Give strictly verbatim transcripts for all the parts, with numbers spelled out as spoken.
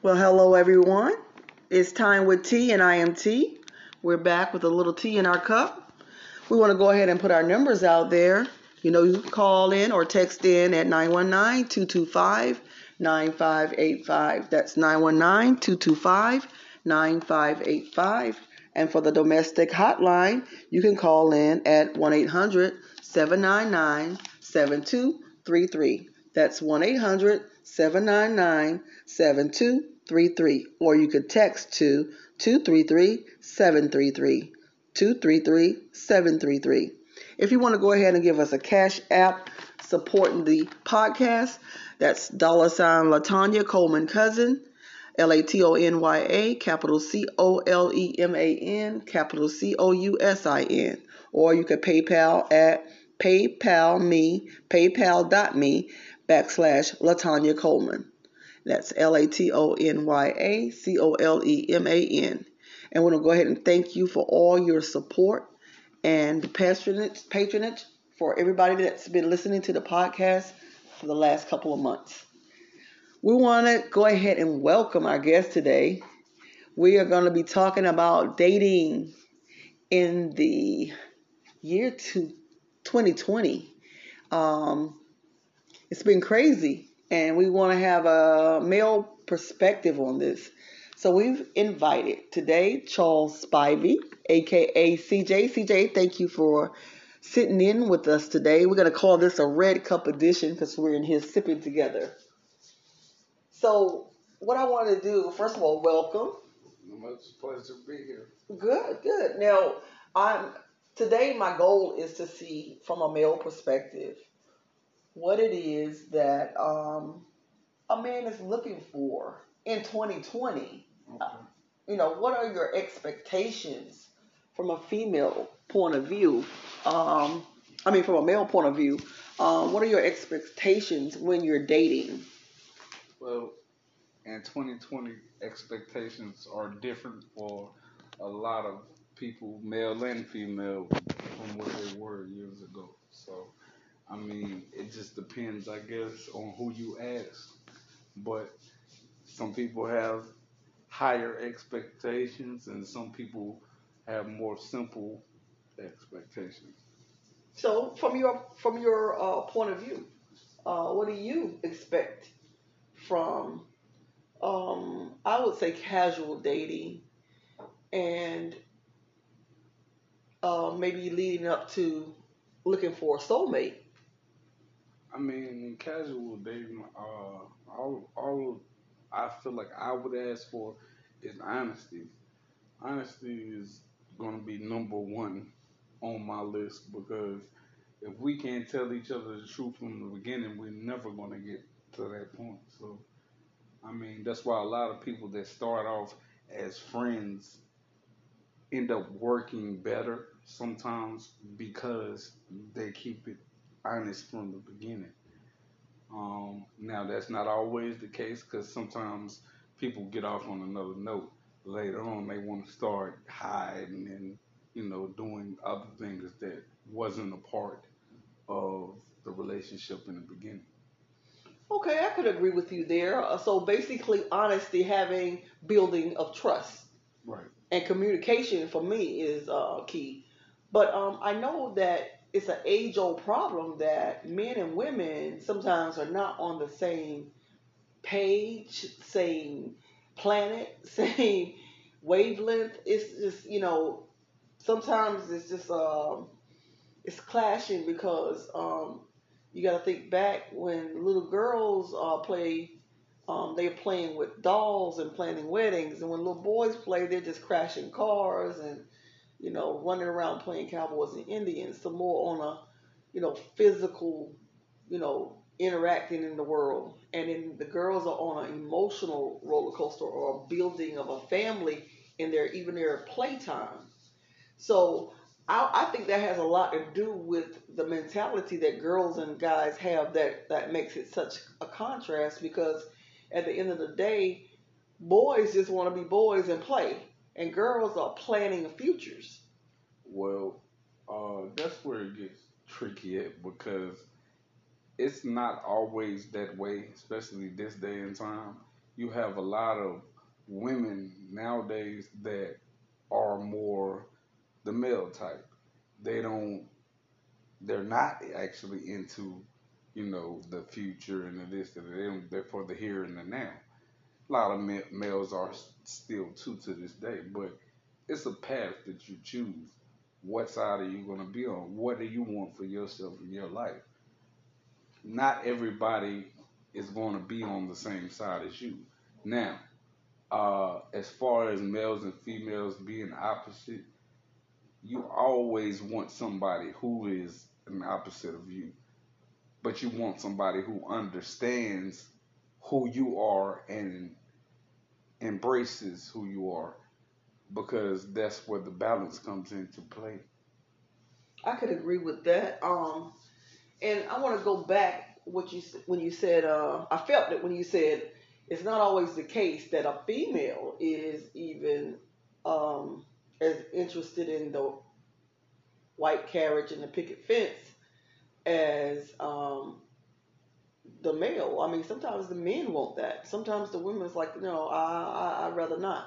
Well, hello everyone. It's Time with T, and I am T. We're back with a little tea in our cup. We want to go ahead and put our numbers out there. You know, you can call in or text in at nine one nine, two two five, nine five eight five. That's nine one nine, two two five, nine five eight five. And for the domestic hotline, you can call in at one eight hundred, seven nine nine, seven two three three. That's one eight hundred, seven nine nine, seven two three three. Or you could text to two three three, seven three three. two three three, seven three three. If you want to go ahead and give us a cash app supporting the podcast, that's dollar sign Latonya Coleman Cousin, L A T O N Y A, capital C O L E M A N, capital C O U S I N. Or you could PayPal at PayPal.me, paypal.me, backslash Latonya Coleman. That's L A T O N Y A C O L E M A N. And we're going to go ahead and thank you for all your support and the patronage, patronage for everybody that's been listening to the podcast for the last couple of months. We want to go ahead and welcome our guest today. We are going to be talking about dating in the year twenty twenty. Um, it's been crazy, and we want to have a male perspective on this. So we've invited today Charles Spivey, a k a. C J. C J, thank you for sitting in with us today. We're going to call this a red cup edition because we're in here sipping together. So what I want to do, first of all, welcome. It's a pleasure to be here. Good, good. Now, I'm today my goal is to see from a male perspective what it is that um, a man is looking for in twenty twenty. Okay. Uh, you know, what are your expectations from a female point of view? Um, I mean, from a male point of view, um, what are your expectations when you're dating? Well, in twenty twenty, expectations are different for a lot of people, male and female, from what they were years ago. So, I mean, it just depends, I guess, on who you ask. But some people have higher expectations, and some people have more simple expectations. So, from your from your uh, point of view, uh, what do you expect from, um, I would say, casual dating and uh, maybe leading up to looking for a soulmate? I mean, in casual dating, uh, all, all I feel like I would ask for is honesty. Honesty is going to be number one on my list, because if we can't tell each other the truth from the beginning, we're never going to get to that point. So, I mean, that's why a lot of people that start off as friends end up working better sometimes, because they keep it honest from the beginning. Um, now, that's not always the case, because sometimes people get off on another note. Later on, they want to start hiding and, you know, doing other things that wasn't a part of the relationship in the beginning. Okay, I could agree with you there. Uh, so basically, honesty, having building of trust, right, and communication for me is uh, key. But um, I know that it's an age-old problem that men and women sometimes are not on the same page, same planet, same wavelength. It's just, you know, sometimes it's just um, it's clashing because. Um, You got to think back when little girls uh, play, um, they're playing with dolls and planning weddings. And when little boys play, they're just crashing cars and, you know, running around playing cowboys and Indians. So more on a, you know, physical, you know, interacting in the world. And then the girls are on an emotional roller coaster or a building of a family in their, even their playtime. So I think that has a lot to do with the mentality that girls and guys have that, that makes it such a contrast, because at the end of the day, boys just want to be boys and play, and girls are planning futures. Well, uh, that's where it gets tricky at, because it's not always that way, especially this day and time. you have a lot of women nowadays that are more the male type. They don't, they're not actually into, you know, the future and the this and the, they're for the here and the now. A lot of ma males are still too to this day, but it's a path that you choose. What side are you going to be on? What do you want for yourself in your life? Not everybody is going to be on the same side as you. Now, uh, as far as males and females being opposite, you always want somebody who is an opposite of you. But you want somebody who understands who you are and embraces who you are, because that's where the balance comes into play. I could agree with that. Um, and I want to go back what you when you said. Uh, I felt that when you said it's not always the case that a female is even um, as interested in the white carriage and the picket fence as um, the male. I mean, sometimes the men want that. Sometimes the women's like, no, I, I I'd rather not.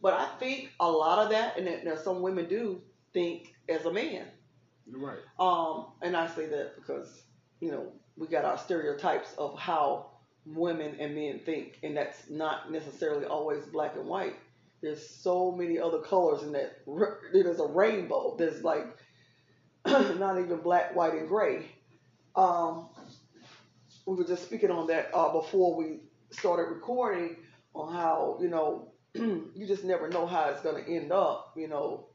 But I think a lot of that, and that, that some women do think as a man. You're right. Um, and I say that because, you know, we got our stereotypes of how women and men think, and that's not necessarily always black and white. There's so many other colors in that. There's a rainbow. There's like not even black, white, and gray. Um, we were just speaking on that uh, before we started recording on how, you know, you just never know how it's going to end up, you know,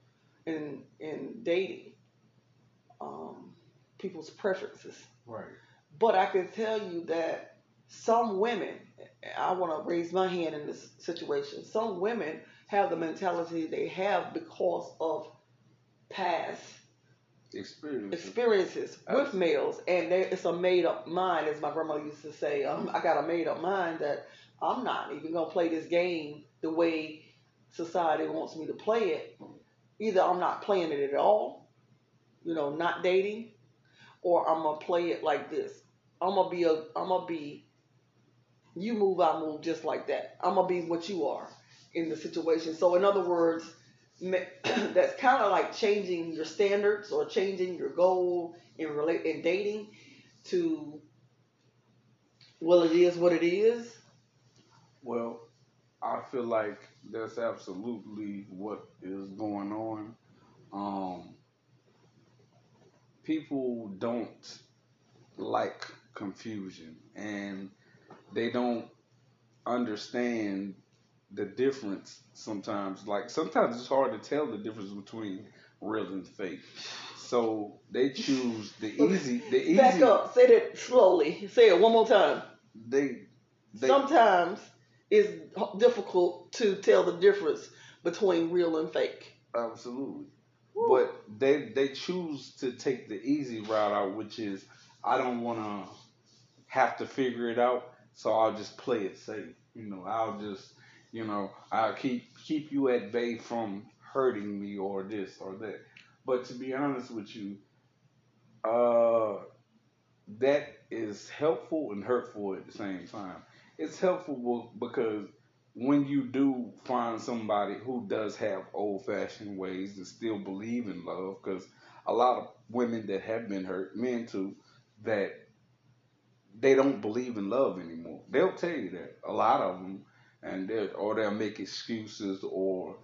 in in dating, um, people's preferences. Right. But I can tell you that some women, I want to raise my hand in this situation, some women have the mentality they have because of past experiences, experiences with males, and they, it's a made-up mind, as my grandmother used to say. Um, I got a made-up mind that I'm not even going to play this game the way society wants me to play it. Either I'm not playing it at all, you know, not dating, or I'm gonna play it like this. I'm gonna be a, I'm gonna be, you move, I move, just like that. I'm gonna be what you are in the situation. So in other words, that's kind of like changing your standards or changing your goal in relate in dating to, well, it is what it is. Well, I feel like that's absolutely what is going on. Um, people don't like confusion, and they don't understand the difference sometimes. Like, sometimes it's hard to tell the difference between real and fake. So they choose the easy... The easy. Back up. Say that slowly. Say it one more time. They, they Sometimes... It's difficult to tell the difference between real and fake. Absolutely. Woo. But they they choose to take the easy route out, which is, I don't want to have to figure it out, so I'll just play it safe. You know, I'll just, you know, I'll keep, keep you at bay from hurting me or this or that. But to be honest with you, uh, that is helpful and hurtful at the same time. It's helpful because when you do find somebody who does have old-fashioned ways and still believe in love, because a lot of women that have been hurt, men too, that they don't believe in love anymore. They'll tell you that, a lot of them, and they'll, or they'll make excuses or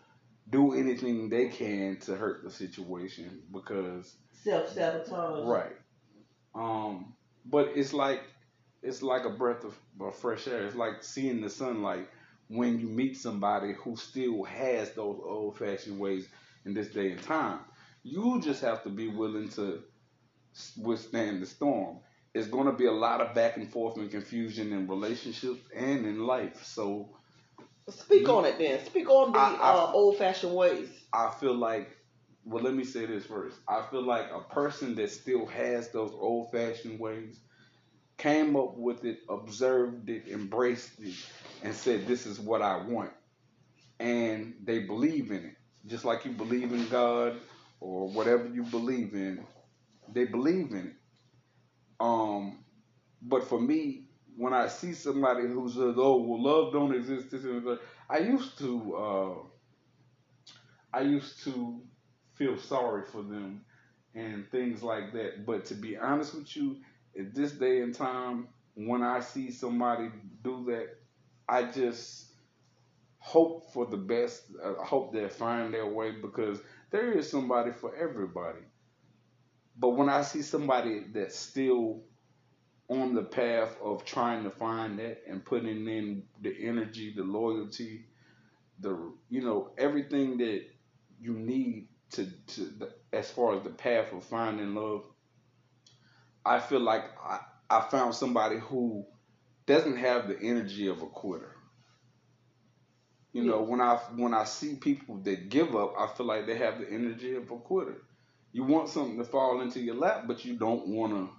do anything they can to hurt the situation because... Self-sabotage. Right. Um, but it's like... It's like a breath of, of fresh air. It's like seeing the sunlight when you meet somebody who still has those old-fashioned ways in this day and time. You just have to be willing to withstand the storm. It's going to be a lot of back and forth and confusion in relationships and in life. So, speak you, on it then. Speak on the I, I, uh, old-fashioned ways. I feel like, well, let me say this first. I feel like a person that still has those old-fashioned ways came up with it, observed it, embraced it, and said, this is what I want. And they believe in it. Just like you believe in God or whatever you believe in, they believe in it. Um, but for me, when I see somebody who says, "Oh, well, love don't exist," this and that, I used to, uh, I used to feel sorry for them and things like that. But to be honest with you, at this day and time, when I see somebody do that, I just hope for the best. I hope they find their way, because there is somebody for everybody. But when I see somebody that's still on the path of trying to find that and putting in the energy, the loyalty, the, you know, everything that you need to, to the, as far as the path of finding love, I feel like I, I found somebody who doesn't have the energy of a quitter. You know, when I when I see people that give up, I feel like they have the energy of a quitter. You want something to fall into your lap, but you don't want to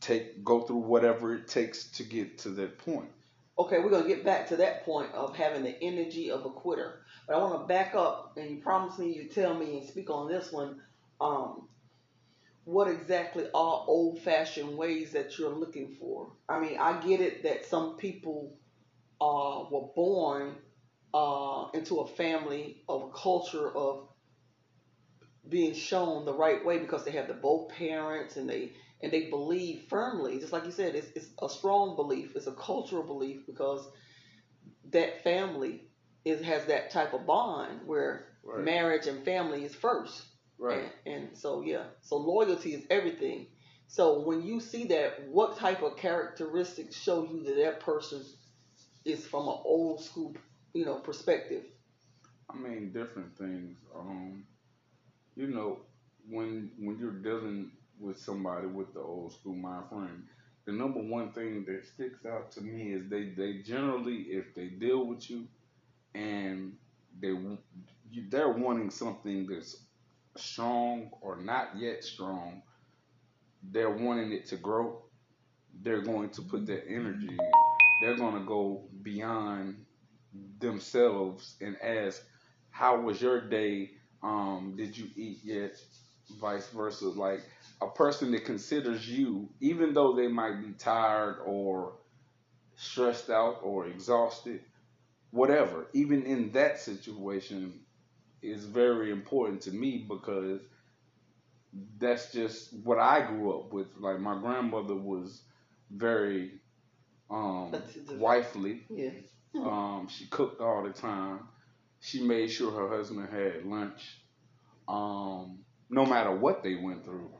take go through whatever it takes to get to that point. Okay, we're gonna get back to that point of having the energy of a quitter, but I want to back up, and you promised me you tell me and speak on this one. Um, what exactly are old-fashioned ways that you're looking for? I mean, I get it that some people uh, were born uh, into a family of a culture of being shown the right way because they have the both parents and they and they believe firmly. Just like you said, it's, it's a strong belief. It's a cultural belief because that family is, has that type of bond where right. marriage and family is first. Right. And, and so, yeah. So loyalty is everything. So when you see that, what type of characteristics show you that that person is from an old school, you know, perspective? I mean, different things. Um, you know, when when you're dealing with somebody with the old school mind frame, the number one thing that sticks out to me is they, they generally, if they deal with you and they, they're wanting something that's strong or not yet strong, they're wanting it to grow, they're going to put their energy in. They're going to go beyond themselves and ask, how was your day? Um, did you eat yet? Vice versa. Like a person that considers you, even though they might be tired or stressed out or exhausted, whatever, even in that situation, is very important to me, because that's just what I grew up with. Like my grandmother was very um, wifely. Yeah. um, she cooked all the time. She made sure her husband had lunch, um, no matter what they went through.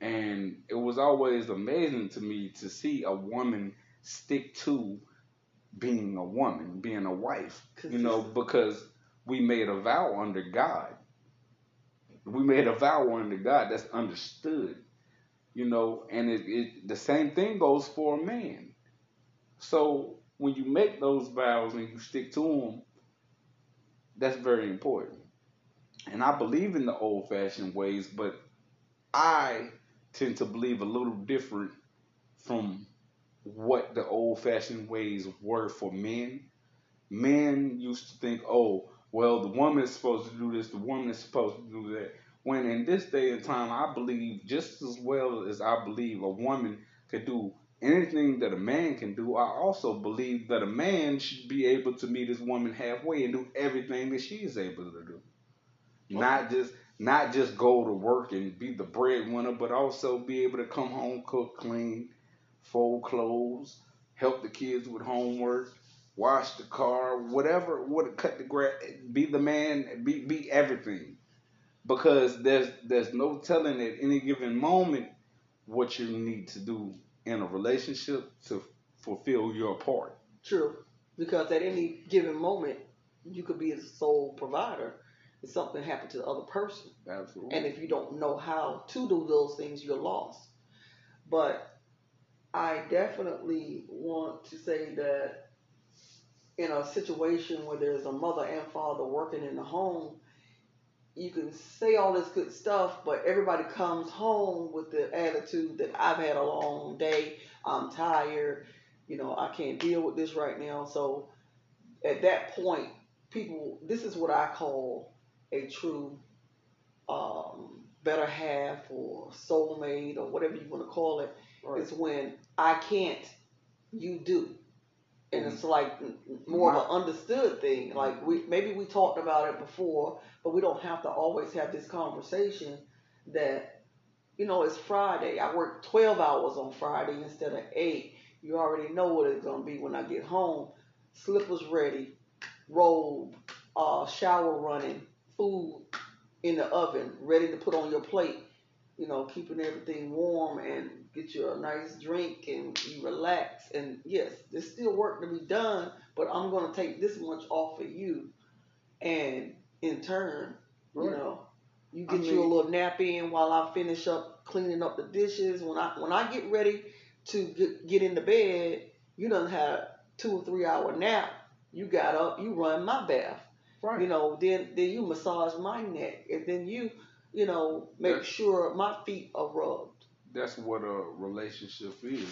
And it was always amazing to me to see a woman stick to being a woman, being a wife, you know, because we made a vow under God. We made a vow under God. That's understood, you know, and it, it the same thing goes for a man. So when you make those vows and you stick to them, that's very important. And I believe in the old-fashioned ways, but I tend to believe a little different from what the old-fashioned ways were for men. Men used to think, oh, well, the woman is supposed to do this, the woman is supposed to do that. When in this day and time, I believe just as well as I believe a woman could do anything that a man can do, I also believe that a man should be able to meet his woman halfway and do everything that she is able to do. Okay. Not just not just go to work and be the breadwinner, but also be able to come home, cook, clean, fold clothes, help the kids with homework, wash the car, whatever, what, cut the grass, be the man, be be everything. Because there's there's no telling at any given moment what you need to do in a relationship to fulfill your part. True, because at any given moment, you could be the sole provider if something happened to the other person. Absolutely. And if you don't know how to do those things, you're lost. But I definitely want to say that in a situation where there's a mother and father working in the home, you can say all this good stuff, but everybody comes home with the attitude that I've had a long day, I'm tired, you know, I can't deal with this right now. So at that point, people, this is what I call a true um, better half or soulmate or whatever you want to call it. Right. It's when I can't you do. And mm-hmm. it's like more My, of an understood thing. Mm-hmm. Like we maybe we talked about it before, but we don't have to always have this conversation that, you know, it's Friday. I work twelve hours on Friday instead of eight. You already know what it's going to be when I get home. Slippers ready, robe, uh, shower running, food in the oven, ready to put on your plate. You know, keeping everything warm and get you a nice drink and you relax. And yes, there's still work to be done, but I'm going to take this much off of you. And in turn, right. you know, you get I mean, you a little nap in while I finish up cleaning up the dishes. When I when I get ready to get, get into bed, you done had a two or three hour nap. You got up, you run my bath. Right. You know, then then you massage my neck, and then you, you know, make that's, sure my feet are rubbed. That's what a relationship is.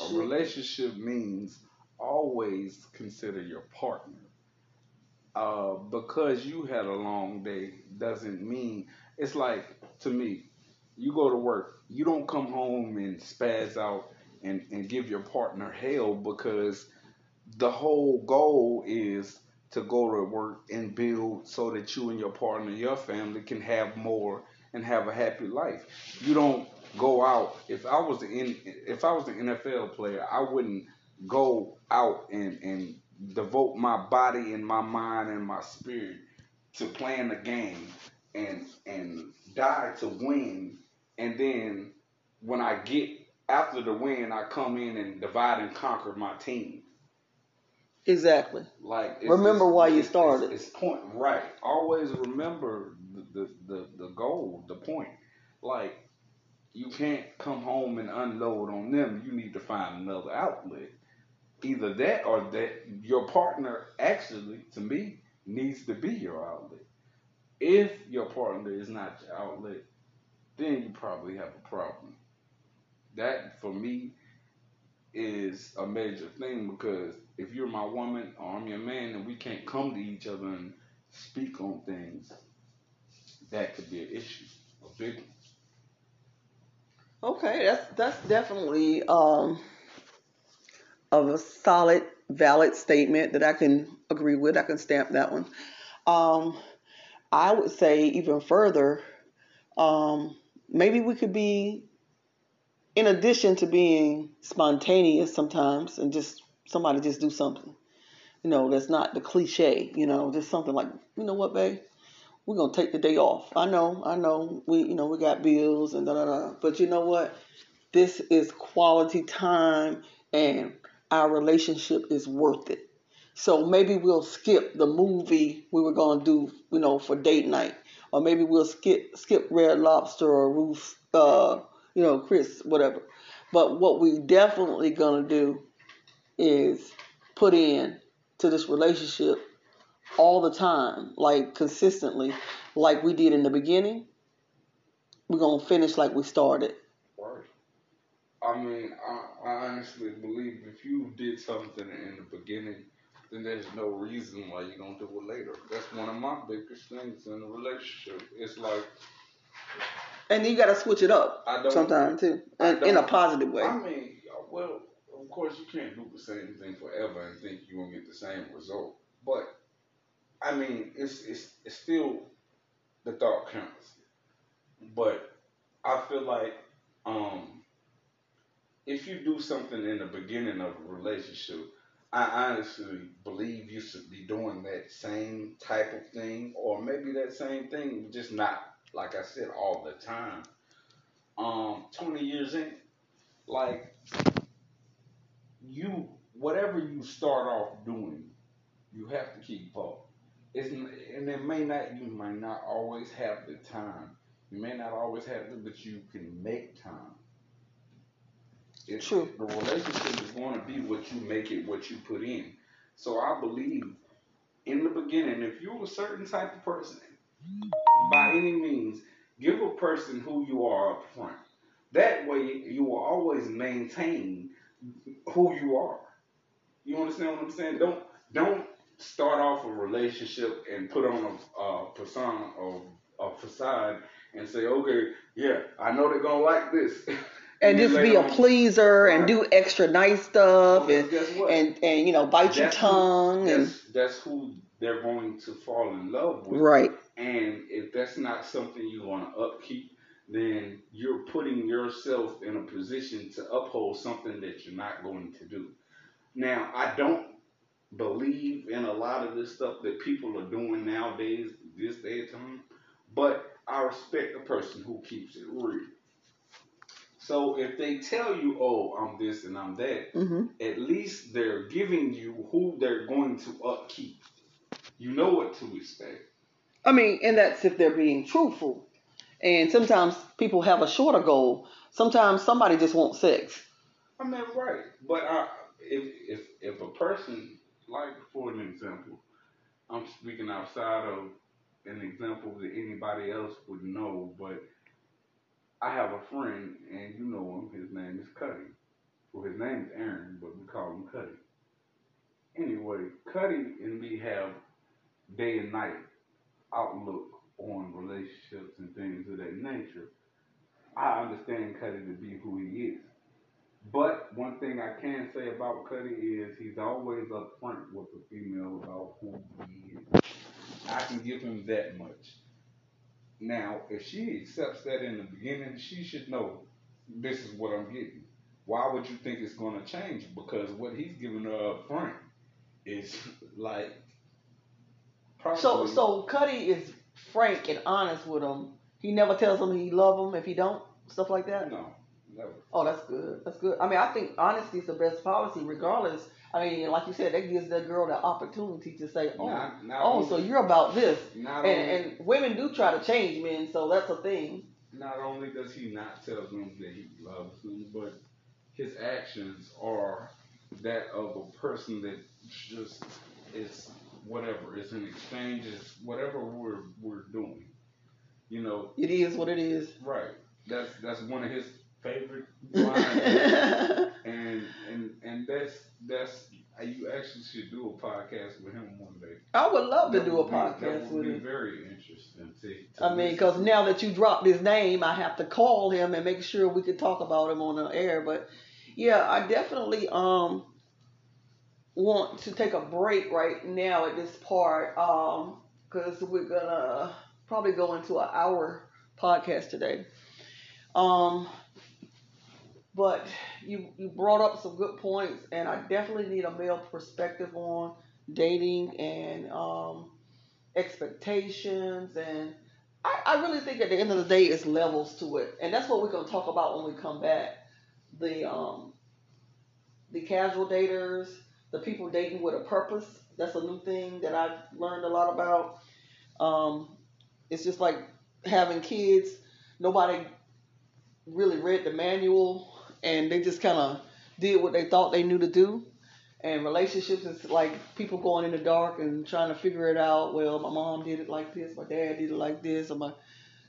A Shit. relationship means always consider your partner. Uh, because you had a long day doesn't mean, it's like, to me, you go to work, you don't come home and spaz out and, and give your partner hell, because the whole goal is to go to work and build so that you and your partner and your family can have more and have a happy life. You don't go out. If I was in, if I was an N F L player, I wouldn't go out and, and devote my body and my mind and my spirit to playing the game and and die to win. And then when I get after the win, I come in and divide and conquer my team. Exactly. Like it's, remember it's, why you started. It's, it's point right. Always remember the, the the goal, the point. Like you can't come home and unload on them. You need to find another outlet. Either that or that your partner actually, to me, needs to be your outlet. If your partner is not your outlet, then you probably have a problem. That for me is a major thing, because if you're my woman or I'm your man and we can't come to each other and speak on things, that could be an issue, a big one. Okay, that's that's definitely um, a solid, valid statement that I can agree with. I can stamp that one. Um, I would say even further, um, maybe we could be, in addition to being spontaneous sometimes and just somebody just do something, you know, that's not the cliche, you know, just something like, you know what, babe, we're going to take the day off. I know, I know, we, you know, we got bills and da da da. But you know what? This is quality time and our relationship is worth it. So maybe we'll skip the movie we were going to do, you know, for date night. Or maybe we'll skip skip Red Lobster or Ruth, uh, you know, Chris, whatever. But what we definitely going to do is put in to this relationship all the time, like consistently, like we did in the beginning. We're going to finish like we started. Right. I mean, I, I honestly believe if you did something in the beginning, then there's no reason why you don't do it later. That's one of my biggest things in a relationship. It's like... And you got to switch it up sometimes, too, and in a positive way. I mean, well... Of course, you can't do the same thing forever and think you're gonna get the same result. But I mean, it's it's it's still the thought counts. But I feel like um, if you do something in the beginning of a relationship, I honestly believe you should be doing that same type of thing, or maybe that same thing, just not, like I said, all the time. Um, twenty years in, like. You, whatever you start off doing, you have to keep up. It's, and it may not, you might not always have the time. You may not always have the, but you can make time. It's true. The relationship is going to be what you make it, what you put in. So I believe in the beginning, if you're a certain type of person, by any means, give a person who you are up front. That way, you will always maintain who you are. You understand what I'm saying? Don't don't start off a relationship and put on a, a persona or a facade and say, okay, yeah, I know they're gonna like this, and just be a pleaser and do extra nice stuff and and and you know bite your tongue and that's who they're going to fall in love with, right? And if that's not something you want to upkeep, then you're putting yourself in a position to uphold something that you're not going to do. Now, I don't believe in a lot of this stuff that people are doing nowadays, this day and time, but I respect the person who keeps it real. So if they tell you, oh, I'm this and I'm that, mm-hmm. at least they're giving you who they're going to upkeep. You know what to expect. I mean, and that's if they're being truthful. And sometimes people have a shorter goal. Sometimes somebody just wants sex. I mean, right. But I, if if if a person, like for an example, I'm speaking outside of an example that anybody else would know, but I have a friend, and you know him. His name is Cuddy. Well, his name is Aaron, but we call him Cuddy. Anyway, Cuddy and me have day and night outlook on relationships and things of that nature. I understand Cuddy to be who he is. But one thing I can say about Cuddy is he's always upfront with a female about who he is. I can give him that much. Now, if she accepts that in the beginning, she should know this is what I'm getting. Why would you think it's going to change? Because what he's giving her upfront is like probably. So, so Cuddy is frank and honest with him. He never tells him he love him if he don't, stuff like that? No, never. Oh, that's good. That's good. I mean, I think honesty is the best policy regardless. I mean, like you said, that gives that girl the opportunity to say, oh, not, not oh only, so you're about this. Not and, only, and women do try to change men, so that's a thing. Not only does he not tell them that he loves them, but his actions are that of a person that just is... whatever, it's an exchange, it's whatever we're we're doing, you know. It is what it is. Right. That's that's one of his favorite lines, and and and that's that's you actually should do a podcast with him one day. I would love that to do a be, podcast that would with be him. Very interesting. To, to I mean, because now that you dropped his name, I have to call him and make sure we could talk about him on the air. But yeah, I definitely um. want to take a break right now at this part um because we're gonna probably go into an hour podcast today um but you you brought up some good points, and I definitely need a male perspective on dating and um expectations, and I, I really think at the end of the day it's levels to it, and that's what we're gonna talk about when we come back. The um the casual daters, the people dating with a purpose, that's a new thing that I've learned a lot about. Um, it's just like having kids. Nobody really read the manual, and they just kind of did what they thought they knew to do. And relationships is like people going in the dark and trying to figure it out. Well, my mom did it like this, my dad did it like this, or my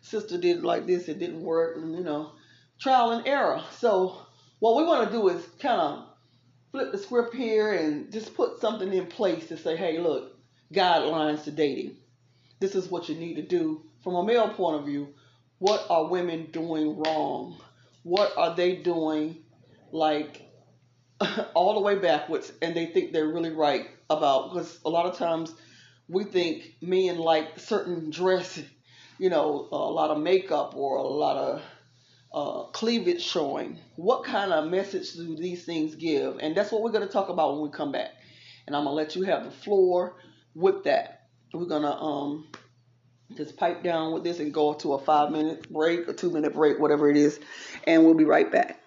sister did it like this. It didn't work, and you know, trial and error. So what we want to do is kind of flip the script here and just put something in place to say, hey, look, guidelines to dating. This is what you need to do. From a male point of view, what are women doing wrong? What are they doing, like, all the way backwards, and they think they're really right about? Because a lot of times we think men like certain dress, you know, a lot of makeup or a lot of Uh, cleavage showing. What kind of message do these things give? And that's what we're going to talk about when we come back. And I'm going to let you have the floor with that. We're going to um just pipe down with this and go to a five minute break, a two minute break, whatever it is. And we'll be right back.